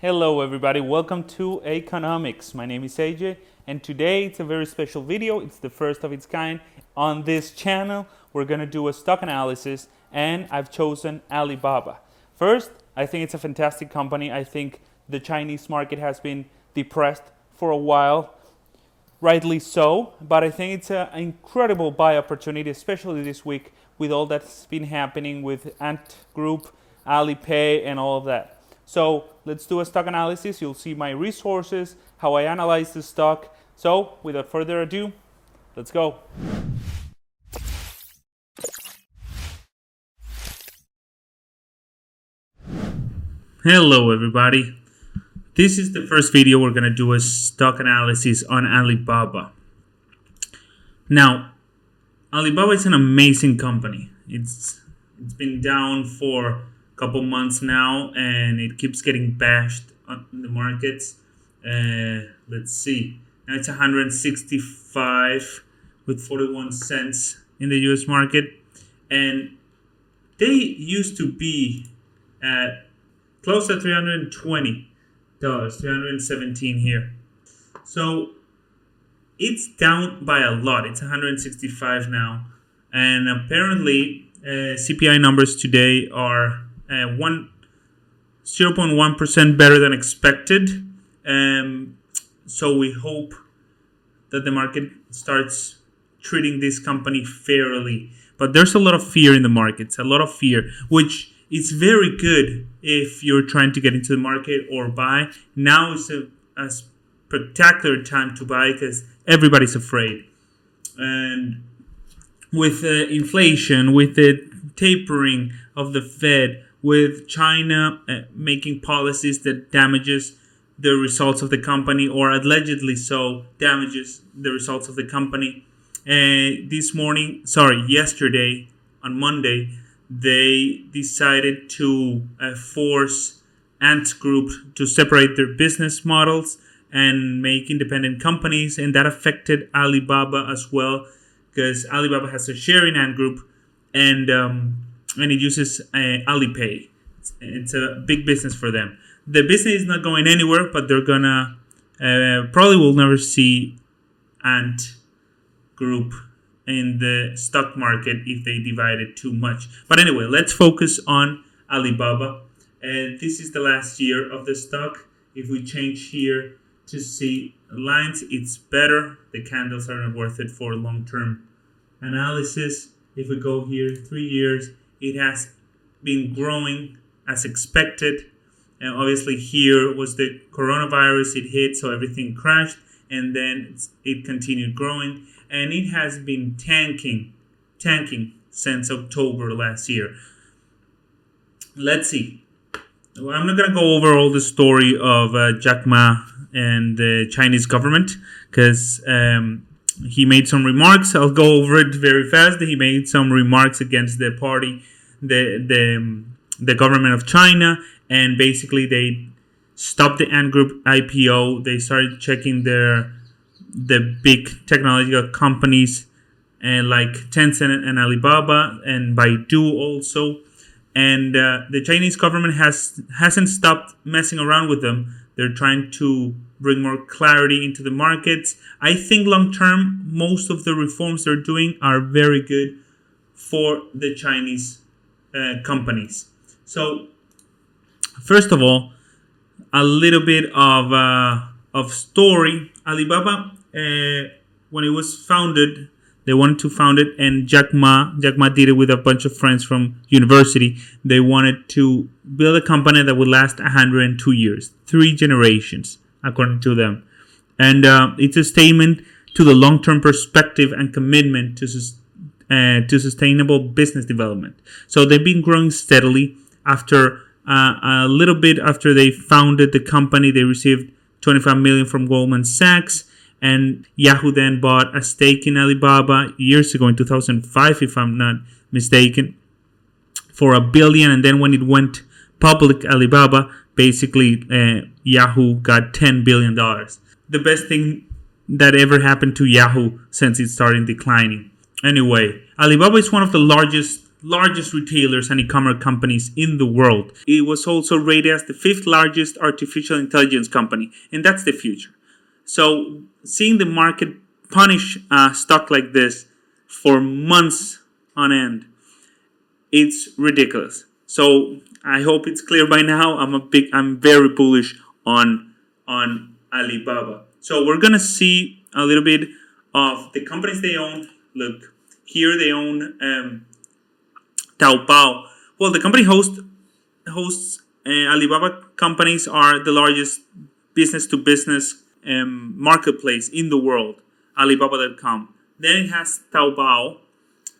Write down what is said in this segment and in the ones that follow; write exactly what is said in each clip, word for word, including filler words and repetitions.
Hello everybody, welcome to Aconomics. My name is A J and today it's a very special video. It's the first of its kind on this channel. We're gonna do a stock analysis and I've chosen Alibaba. First, I think it's a fantastic company. I think the Chinese market has been depressed for a while, rightly so, but I think it's an incredible buy opportunity, especially this week with all that's been happening with Ant Group, Alipay and all of that. So let's do a stock analysis. You'll see my resources, how I analyze the stock. So without further ado, let's go. Hello everybody. This is the first video we're gonna do a stock analysis on Alibaba. Now, Alibaba is an amazing company. It's it's been down for couple months now and it keeps getting bashed on the markets. Uh, let's see, now it's one hundred sixty-five with forty-one cents in the U S market, and they used to be at close to three hundred twenty dollars, three hundred seventeen here. So it's down by a lot. It's one hundred sixty-five now, and apparently uh, C P I numbers today are Uh, one, zero point one percent better than expected. Um, so we hope that the market starts treating this company fairly. But there's a lot of fear in the markets, a lot of fear, which is very good if you're trying to get into the market or buy. Now is a, a spectacular time to buy because everybody's afraid. And with uh, inflation, with the tapering of the Fed, with China uh, making policies that damages the results of the company, or allegedly so, damages the results of the company. Uh, this morning, sorry, yesterday, on Monday, they decided to uh, force Ant Group to separate their business models and make independent companies, and that affected Alibaba as well, because Alibaba has a share in Ant Group, and um, and it uses uh, Alipay. It's, it's a big business for them. The business is not going anywhere, but they're gonna uh, probably will never see Ant Group in the stock market if they divide it too much. But anyway, let's focus on Alibaba. And uh, this is the last year of the stock. If we change here to see lines, it's better. The candles are not worth it for long-term analysis. If we go here, three years, it has been growing as expected. And obviously here was the coronavirus, it hit, so everything crashed. And then it continued growing. And it has been tanking, tanking since October last year. Let's see. I'm not going to go over all the story of uh, Jack Ma and the Chinese government, because Um, he made some remarks. I'll go over it very fast. He made some remarks against the party, the the the government of China, and basically they stopped the Ant Group I P O. They started checking their the big technological companies, and like Tencent and Alibaba and Baidu also. And uh, the Chinese government has hasn't stopped messing around with them. They're trying to bring more clarity into the markets. I think long-term, most of the reforms they're doing are very good for the Chinese uh, companies. So, first of all, a little bit of uh, of story. Alibaba, uh, when it was founded, they wanted to found it, and Jack Ma, Jack Ma did it with a bunch of friends from university. They wanted to build a company that would last one hundred two years, three generations, according to them. And uh, it's a statement to the long-term perspective and commitment to sus- uh, to sustainable business development. So they've been growing steadily. After uh, a little bit after they founded the company, they received twenty-five million dollars from Goldman Sachs, and Yahoo then bought a stake in Alibaba years ago in two thousand five, if I'm not mistaken, for a billion. And then when it went public, Alibaba, basically uh, Yahoo got ten billion dollars. The best thing that ever happened to Yahoo since it started declining. Anyway, Alibaba is one of the largest largest retailers and e-commerce companies in the world. It was also rated as the fifth largest artificial intelligence company, and that's the future. So seeing the market punish a stock like this for months on end, it's ridiculous. So I hope it's clear by now. I'm a big, I'm very bullish on on Alibaba. So we're gonna see a little bit of the companies they own. Look, here they own um, Taobao. Well, the company host hosts uh, Alibaba companies are the largest business-to-business um, marketplace in the world, Alibaba dot com. Then it has Taobao,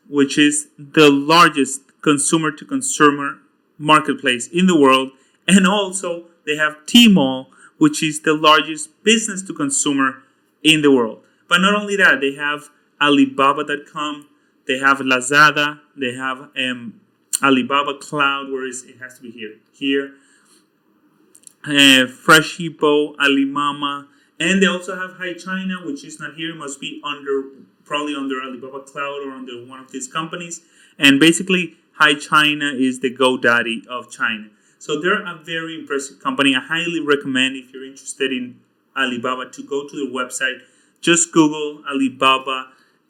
which is the largest consumer-to-consumer marketplace in the world. And also they have Tmall, which is the largest business-to-consumer in the world. But not only that, they have Alibaba dot com, they have Lazada, they have um, Alibaba Cloud, where is, it has to be here, here, uh, Fresh Hippo, Alimama, and they also have HiChina, which is not here, must be under, probably under Alibaba Cloud or under one of these companies. And basically, HiChina is the GoDaddy of China. So they're a very impressive company. I highly recommend, if you're interested in Alibaba, to go to their website. Just Google Alibaba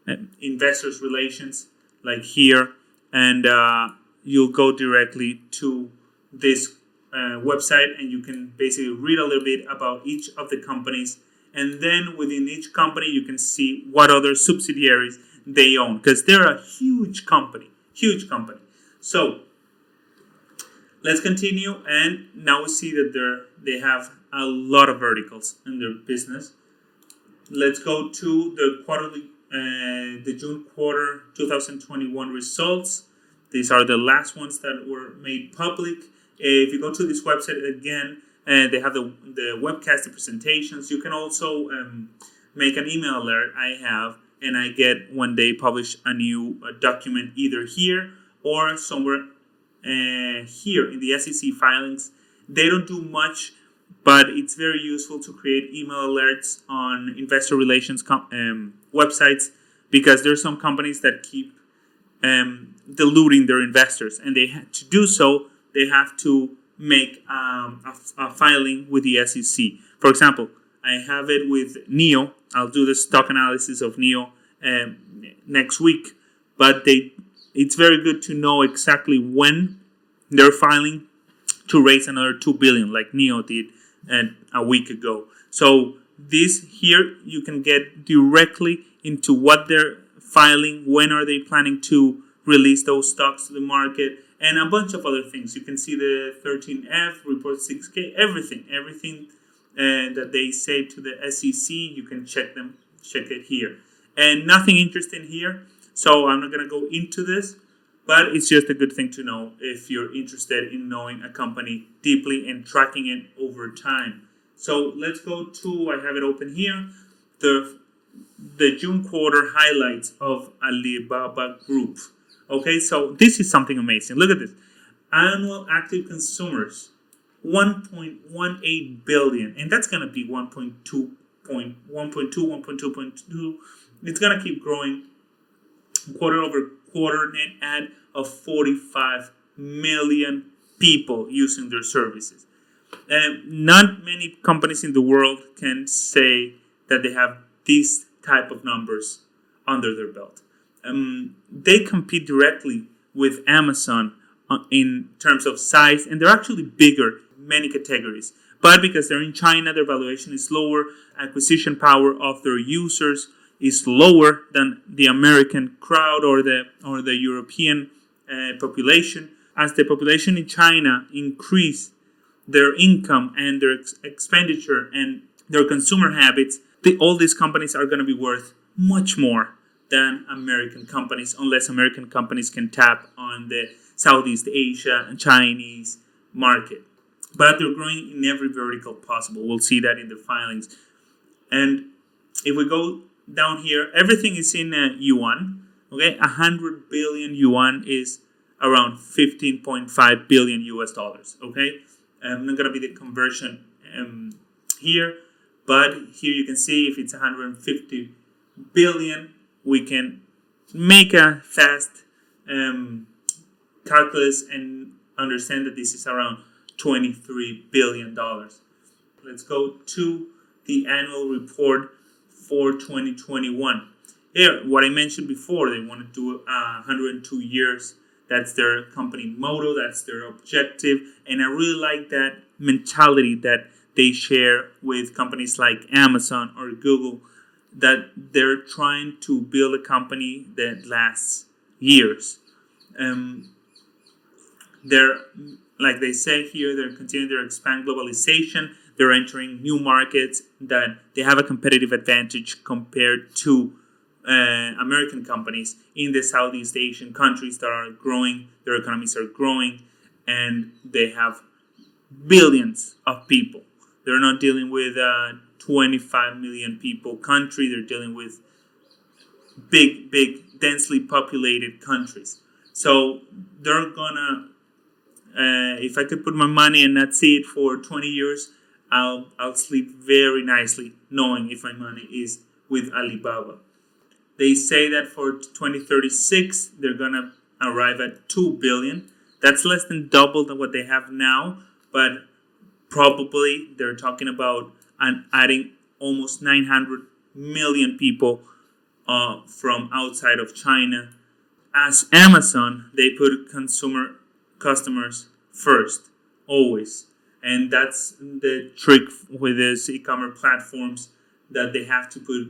uh, Investors Relations, like here, and uh, you'll go directly to this uh, website, and you can basically read a little bit about each of the companies. And then within each company, you can see what other subsidiaries they own, because they're a huge company, huge company. So let's continue. And now we see that they're, they have a lot of verticals in their business. Let's go to the quarterly, uh, the June quarter twenty twenty-one results. These are the last ones that were made public. If you go to this website again, uh, they have the, the webcast, the presentations. You can also um, make an email alert I have, and I get when they publish a new uh, document, either here or somewhere uh, here in the S E C filings. They don't do much, but it's very useful to create email alerts on investor relations com- um, websites, because there's some companies that keep um, diluting their investors, and they ha- to do so, they have to make um, a, f- a filing with the S E C. For example, I have it with N I O. I'll do the stock analysis of N I O um, next week, but they it's very good to know exactly when they're filing to raise another two billion dollars, like N I O did and a week ago. So this here, you can get directly into what they're filing, when are they planning to release those stocks to the market, and a bunch of other things. You can see the thirteen F, report six K, everything, everything uh, that they say to the S E C, you can check them, check it here. And nothing interesting here, so I'm not going to go into this, but it's just a good thing to know if you're interested in knowing a company deeply and tracking it over time. So let's go to, I have it open here, the the June quarter highlights of Alibaba Group. Okay, so this is something amazing. Look at this. Annual active consumers, one point one eight billion. And that's going to be one point two, one point two, one point two point two. It's going to keep growing quarter over quarter. Net add of forty-five million people using their services. Um, not many companies in the world can say that they have these type of numbers under their belt. Um, they compete directly with Amazon in terms of size, and they're actually bigger in many categories. But because they're in China, their valuation is lower, acquisition power of their users is lower than the American crowd or the or the European uh, population. As the population in China increase their income and their ex- expenditure and their consumer habits, they, all these companies are going to be worth much more than American companies, unless American companies can tap on the Southeast Asia and Chinese market. But they're growing in every vertical possible. We'll see that in the filings. And if we go down here, everything is in uh, yuan. Okay, one hundred billion yuan is around fifteen point five billion U S dollars. Okay, I'm not going to be the conversion um, here, but here you can see if it's one hundred fifty billion, we can make a fast um, calculus and understand that this is around twenty-three billion dollars. Let's go to the annual report for twenty twenty-one. Here, what I mentioned before, they want to do uh, one hundred two years. That's their company motto. That's their objective. And I really like that mentality that they share with companies like Amazon or Google, that they're trying to build a company that lasts years. Um, they're, like they say here, they're continuing to expand globalization. They're entering new markets that they have a competitive advantage compared to Uh, American companies in the Southeast Asian countries that are growing, their economies are growing, and they have billions of people. They're not dealing with a twenty-five million people country. They're dealing with big, big, densely populated countries. So they're gonna, uh, if I could put my money and not see it for twenty years, I'll, I'll sleep very nicely knowing if my money is with Alibaba. They say that for twenty thirty-six, they're going to arrive at two billion dollars. That's less than double than what they have now, but probably they're talking about an adding almost nine hundred million people uh, from outside of China. As Amazon, they put consumer customers first, always. And that's the trick with these e-commerce platforms, that they have to put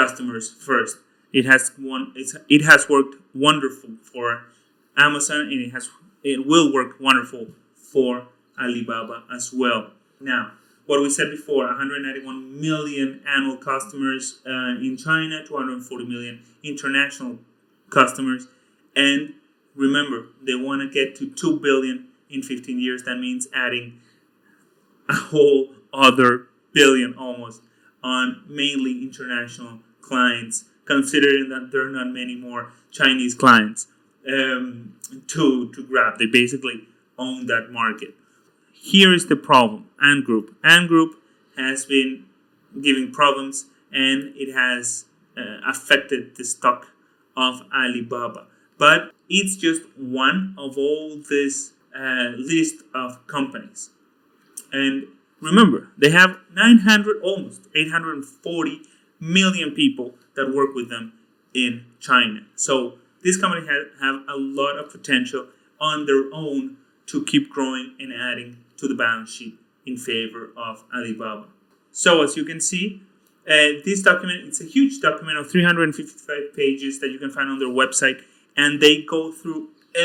customers first. It has one. It's, it has worked wonderful for Amazon, and it has it will work wonderful for Alibaba as well. Now, what we said before: one hundred ninety-one million annual customers uh, in China, two hundred forty million international customers, and remember, they want to get to two billion in fifteen years. That means adding a whole other billion almost on mainly international clients, considering that there are not many more Chinese clients um, to, to grab. They basically own that market. Here is the problem, Ant Group. Ant Group has been giving problems, and it has uh, affected the stock of Alibaba. But it's just one of all this uh, list of companies. And remember, they have nine hundred, almost eight hundred forty million people that work with them in China. So this company has have a lot of potential on their own to keep growing and adding to the balance sheet in favor of Alibaba. So as you can see, uh, this document, it's a huge document of three hundred fifty-five pages that you can find on their website, and they go through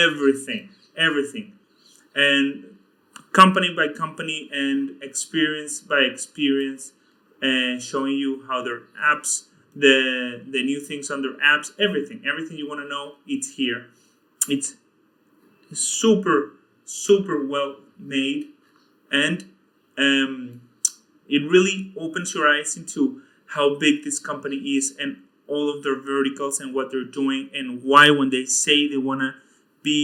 everything, everything, and company by company and experience by experience, and uh, showing you how their apps, the the new things on their apps, everything, everything you want to know, it's here. It's super, super well made, and um, it really opens your eyes into how big this company is and all of their verticals and what they're doing, and why when they say they want to be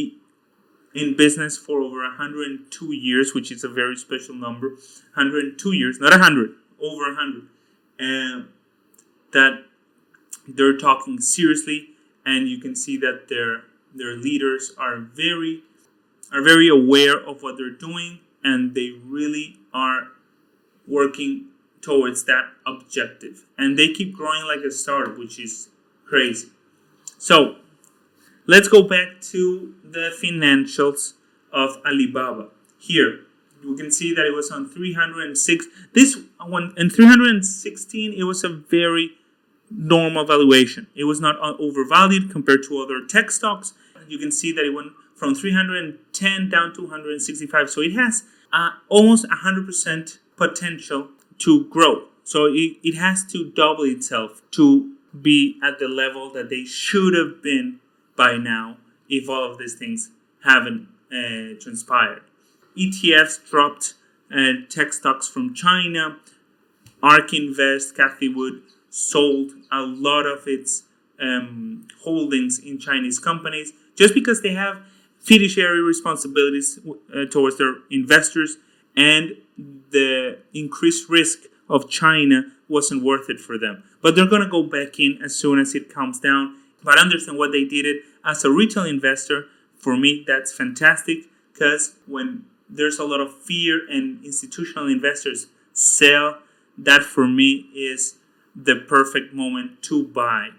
in business for over one hundred two years, which is a very special number, one hundred two years, not one hundred, over one hundred, and uh, that they're talking seriously, and you can see that their their leaders are very are very aware of what they're doing, and they really are working towards that objective. And they keep growing like a startup, which is crazy. So let's go back to the financials of Alibaba. Here, you can see that it was on three hundred six. This one, in three hundred sixteen, it was a very normal valuation. It was not overvalued compared to other tech stocks. You can see that it went from three hundred ten down to one hundred sixty-five. So it has uh, almost one hundred percent potential to grow. So it, it has to double itself to be at the level that they should have been by now if all of these things haven't uh, transpired. E T Fs dropped uh, tech stocks from China. ARK Invest, Cathie Wood, sold a lot of its um, holdings in Chinese companies just because they have fiduciary responsibilities uh, towards their investors, and the increased risk of China wasn't worth it for them. But they're going to go back in as soon as it calms down. But understand what they did it as a retail investor For me, that's fantastic, because when there's a lot of fear and institutional investors sell, that for me is the perfect moment to buy.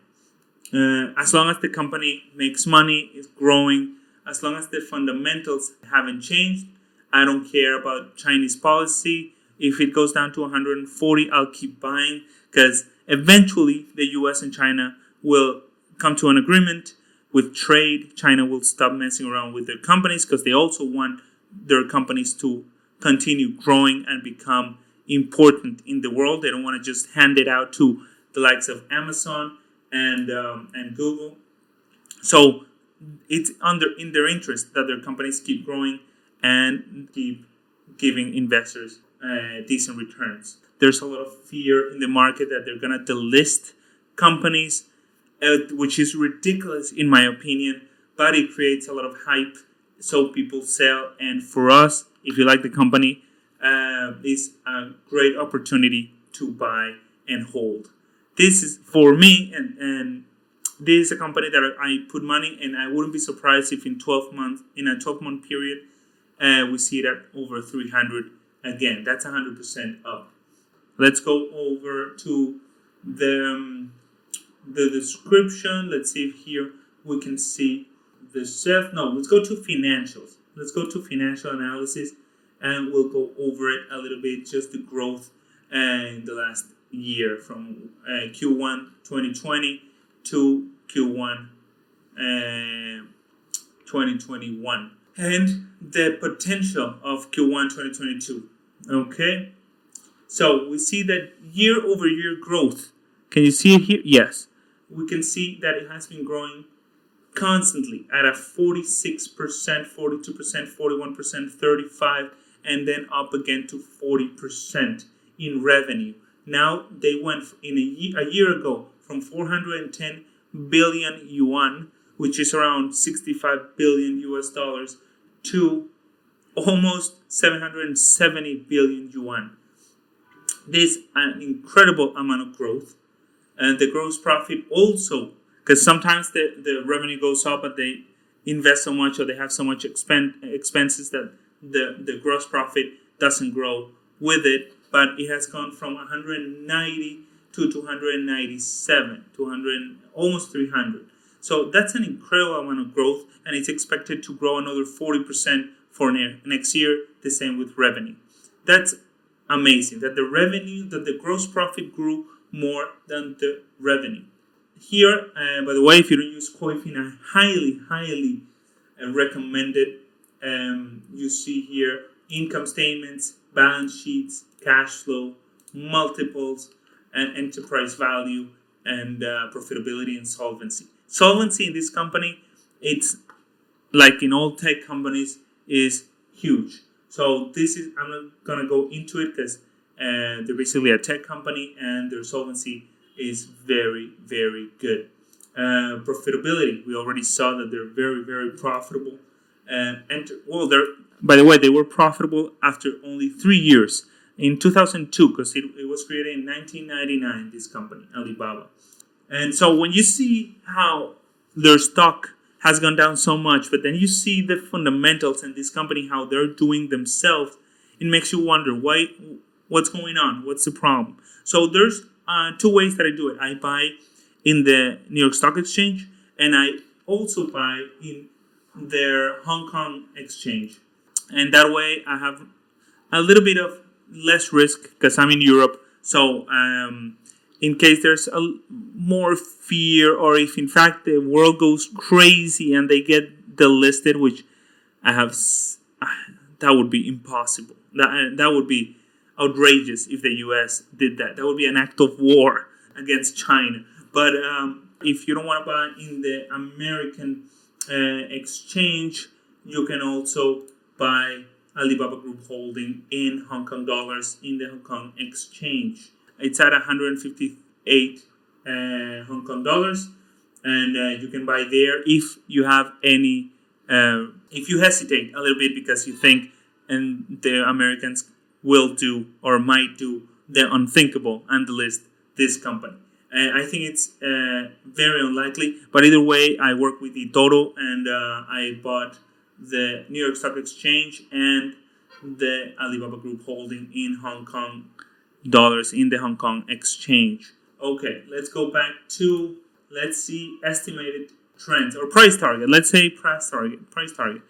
Uh, as long as the company makes money, is growing, as long as the fundamentals haven't changed, I don't care about Chinese policy. If it goes down to one hundred forty, I'll keep buying, because eventually the U S and China will come to an agreement with trade. China will stop messing around with their companies, because they also want their companies to continue growing and become important in the world. They don't want to just hand it out to the likes of Amazon and um, and Google. So it's under in their interest that their companies keep growing and keep giving investors uh, decent returns. There's a lot of fear in the market that they're going to delist companies, uh, which is ridiculous in my opinion, but it creates a lot of hype, so people sell. And for us, if you like the company, uh, it's a great opportunity to buy and hold. This is for me, and, and this is a company that I put money, and I wouldn't be surprised if in twelve months, in a twelve month period, uh, we see it at over three hundred again. That's one hundred percent up. Let's go over to the um, the description. Let's see if here we can see the self. No, let's go to financials. Let's go to financial analysis, and we'll go over it a little bit, just the growth uh, in the last year from uh, Q one twenty twenty to Q one uh, twenty twenty-one, and the potential of Q one twenty twenty-two. Okay, so we see that year over year growth. Can you see it here? Yes, we can see that it has been growing constantly at a forty-six percent, forty-two percent, forty-one percent, thirty-five percent, and then up again to forty percent in revenue. Now they went in a year, a year ago from four hundred ten billion yuan, which is around sixty-five billion U S dollars, to almost seven hundred seventy billion yuan. This is an incredible amount of growth. And the gross profit also, because sometimes the, the revenue goes up, but they invest so much or they have so much expen- expenses that the, the gross profit doesn't grow with it. But it has gone from one hundred ninety to two hundred ninety-seven, two hundred, almost three hundred. So that's an incredible amount of growth, and it's expected to grow another forty percent for next year, the same with revenue. That's amazing, that the revenue, that the gross profit grew more than the revenue. Here, uh, by the way, if you don't use Coifin, I highly, highly uh, recommend it. Um, you see here income statements, balance sheets, cash flow, multiples, and enterprise value, and uh, profitability and solvency. Solvency in this company, it's like in all tech companies, is huge. So this is, I'm not going to go into it because uh, they're basically a tech company and their solvency is very, very good. Uh, profitability, we already saw that they're very, very profitable. Uh, and well, they're, by the way, they were profitable after only three years. In two thousand two, because it, it was created in nineteen ninety-nine, this company, Alibaba. And so when you see how their stock has gone down so much, but then you see the fundamentals in this company, how they're doing themselves, it makes you wonder, why, what's going on? What's the problem? So there's uh, two ways that I do it. I buy in the New York Stock Exchange, and I also buy in their Hong Kong exchange. And that way I have a little bit of less risk because I'm in Europe. So um, in case there's a more fear, or if in fact the world goes crazy and they get delisted, which I have, that would be impossible. That that would be outrageous if the U S did that. That would be an act of war against China. But um, if you don't want to buy in the American uh, exchange, you can also buy Alibaba Group holding in Hong Kong dollars in the Hong Kong exchange. It's at one hundred fifty-eight uh, Hong Kong dollars, and uh, you can buy there if you have any uh, if you hesitate a little bit because you think and the Americans will do or might do the unthinkable and delist this company. Uh, I think it's uh, very unlikely. But either way, I work with eToro, and uh, I bought the New York Stock Exchange and the Alibaba Group holding in Hong Kong dollars in the Hong Kong exchange. Okay, let's go back to, let's see, estimated trends or price target. Let's say price target. Price target.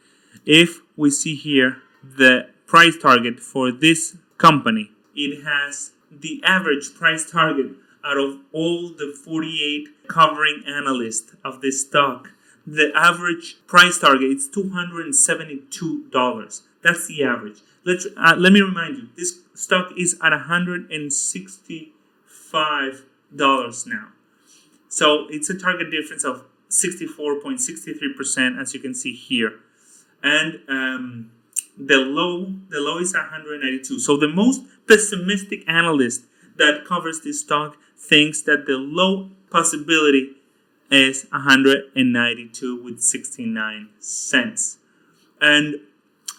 If we see here the price target for this company, it has the average price target out of all the forty-eight covering analysts of this stock. The average price target is two hundred seventy-two dollars. That's the average. Let's uh, let me remind you, this stock is at one hundred sixty-five dollars now. So it's a target difference of sixty-four point six three percent, as you can see here. And um, the low, the low is one hundred ninety-two. So the most pessimistic analyst that covers this stock thinks that the low possibility is one hundred ninety-two with sixty-nine cents. And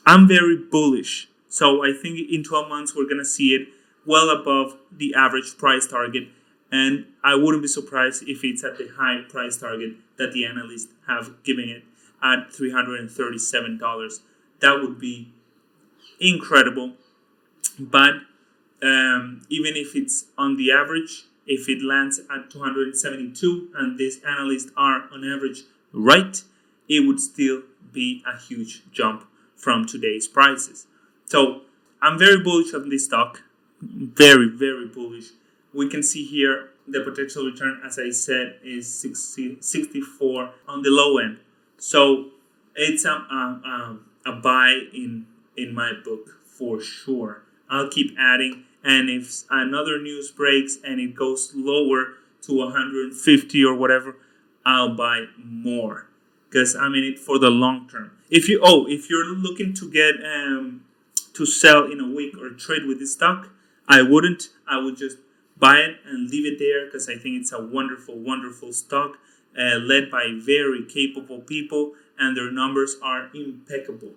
I'm very bullish. So I think in twelve months, we're going to see it well above the average price target. And I wouldn't be surprised if it's at the high price target that the analysts have given it at three hundred thirty-seven dollars. That would be incredible. But um, even if it's on the average, if it lands at two hundred seventy-two and these analysts are on average right, it would still be a huge jump from today's prices. So I'm very bullish on this stock. Very, very bullish. We can see here the potential return, as I said, is sixty, sixty-four on the low end. So it's a, a, a, a buy in, in my book for sure. I'll keep adding. And if another news breaks and it goes lower to one hundred fifty or whatever, I'll buy more because I'm in it for the long term. If you oh, if you're looking to get um, to sell in a week or trade with this stock, I wouldn't. I would just buy it and leave it there because I think it's a wonderful, wonderful stock uh, led by very capable people, and their numbers are impeccable.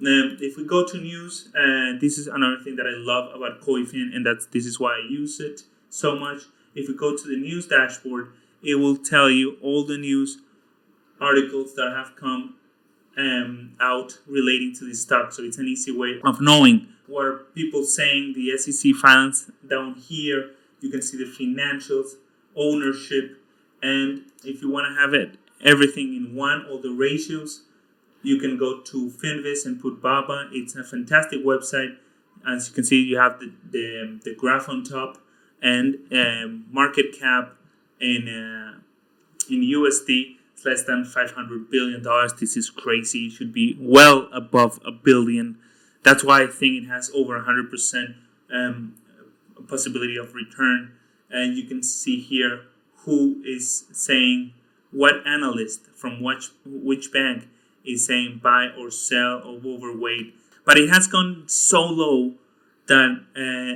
Um, if we go to news, uh, this is another thing that I love about Coifin, and that's this is why I use it so much. If we go to the news dashboard, it will tell you all the news articles that have come um, out relating to this stock. So it's an easy way of knowing what are people saying, the S E C filings down here. You can see the financials, ownership, and if you want to have it everything in one, all the ratios, you can go to Finviz and put Baba. It's a fantastic website. As you can see, you have the the, the graph on top and um, market cap in uh, in U S D. It's less than five hundred billion dollars. This is crazy. It should be well above a billion. That's why I think it has over one hundred percent um, possibility of return. And you can see here who is saying what analyst from which, which bank is saying buy or sell or overweight. But it has gone so low that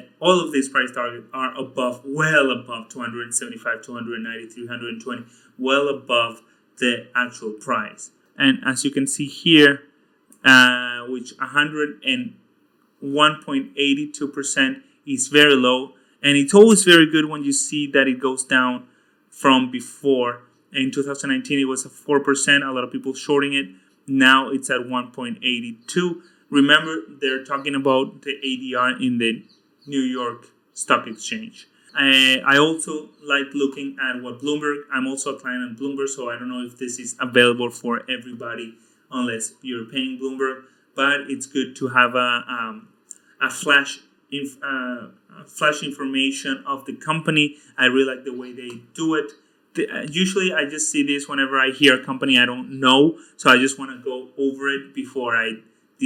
uh, all of these price targets are above, well above two hundred seventy-five, two hundred ninety, three hundred twenty, well above the actual price. And as you can see here, Uh, which one hundred one point eight two percent is very low. And it's always very good when you see that it goes down from before. In two thousand nineteen, it was a four percent. A lot of people shorting it. Now it's at one point eight two. Remember, they're talking about the A D R in the New York Stock Exchange. I, I also like looking at what Bloomberg. I'm also a client on Bloomberg, so I don't know if this is available for everybody unless you're paying Bloomberg, but it's good to have a um, a flash inf- uh, flash information of the company. I really like the way they do it. The, uh, usually, I just see this whenever I hear a company I don't know, so I just want to go over it before I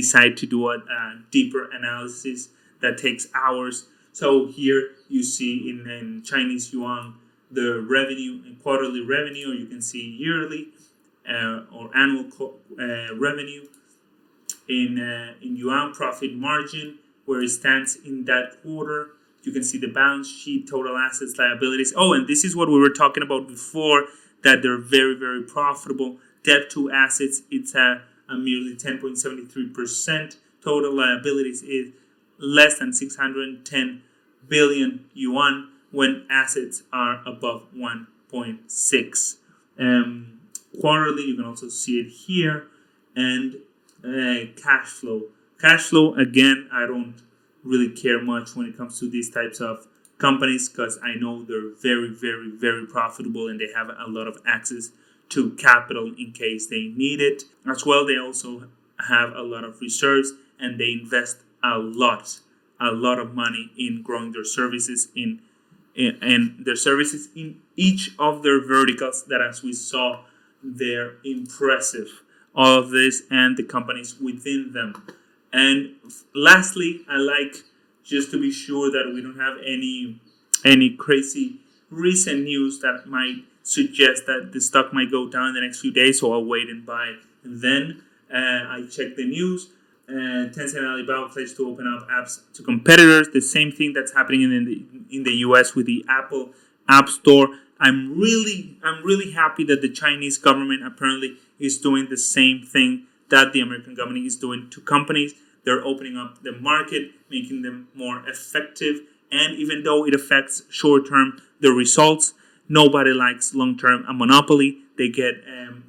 decide to do a, a deeper analysis that takes hours. So here you see in, in Chinese yuan the revenue, in quarterly revenue, or you can see yearly. Uh, or annual co- uh, revenue in uh, in yuan, profit margin, where it stands in that quarter. You can see the balance sheet, total assets, liabilities. Oh, and this is what we were talking about before, that they're very, very profitable. Debt to assets, it's a, a merely ten point seven three percent. Total liabilities is less than six hundred ten billion yuan. when assets are above one point six. Um, quarterly, you can also see it here. And uh, cash flow. Cash flow, again, I don't really care much when it comes to these types of companies because I know they're very, very, very profitable and they have a lot of access to capital in case they need it. As well, they also have a lot of reserves and they invest a lot, a lot of money in growing their services in, in and their services in each of their verticals that, as we saw, they're impressive. All of this and the companies within them. And lastly, I like just to be sure that we don't have any any crazy recent news that might suggest that the stock might go down in the next few days, so I'll wait and buy. And then uh, I check the news. Uh, Tencent and Alibaba pledge to open up apps to competitors. The same thing that's happening in the in the U S with the Apple App Store. I'm really I'm really happy that the Chinese government apparently is doing the same thing that the American government is doing to companies. They're opening up the market, making them more effective. And even though it affects short-term the results, nobody likes long-term a monopoly. They get um,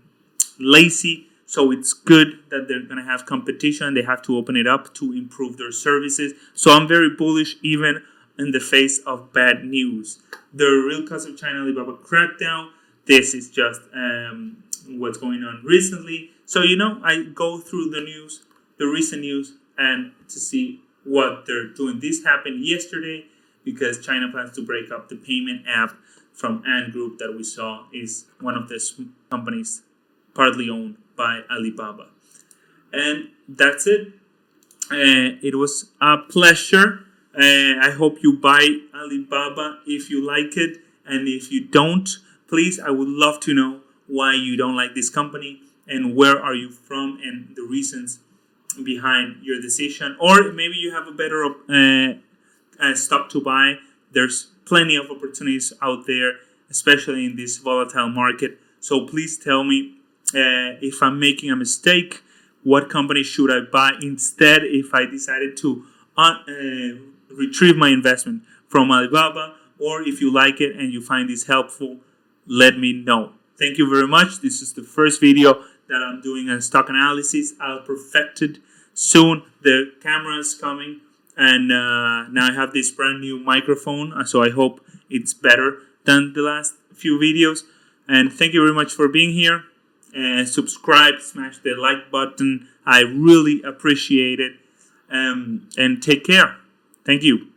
lazy. So it's good that they're going to have competition. They have to open it up to improve their services. So I'm very bullish even in the face of bad news. The real cause of China Alibaba crackdown. This is just um, what's going on recently. So, you know, I go through the news, the recent news, and to see what they're doing. This happened yesterday because China plans to break up the payment app from Ant Group that we saw is one of the companies partly owned by Alibaba. And that's it. Uh, it was a pleasure. Uh, I hope you buy Alibaba if you like it. And if you don't, please, I would love to know why you don't like this company and where are you from and the reasons behind your decision. Or maybe you have a better uh, uh, stock to buy. There's plenty of opportunities out there, especially in this volatile market. So please tell me uh, if I'm making a mistake, what company should I buy instead if I decided to un- uh, retrieve my investment from Alibaba, or if you like it and you find this helpful, let me know. Thank you very much. This is the first video that I'm doing a stock analysis. I'll perfect it soon. The camera is coming. And uh, now I have this brand new microphone, so I hope it's better than the last few videos. And thank you very much for being here. Uh, subscribe, smash the like button. I really appreciate it. Um, and take care. Thank you.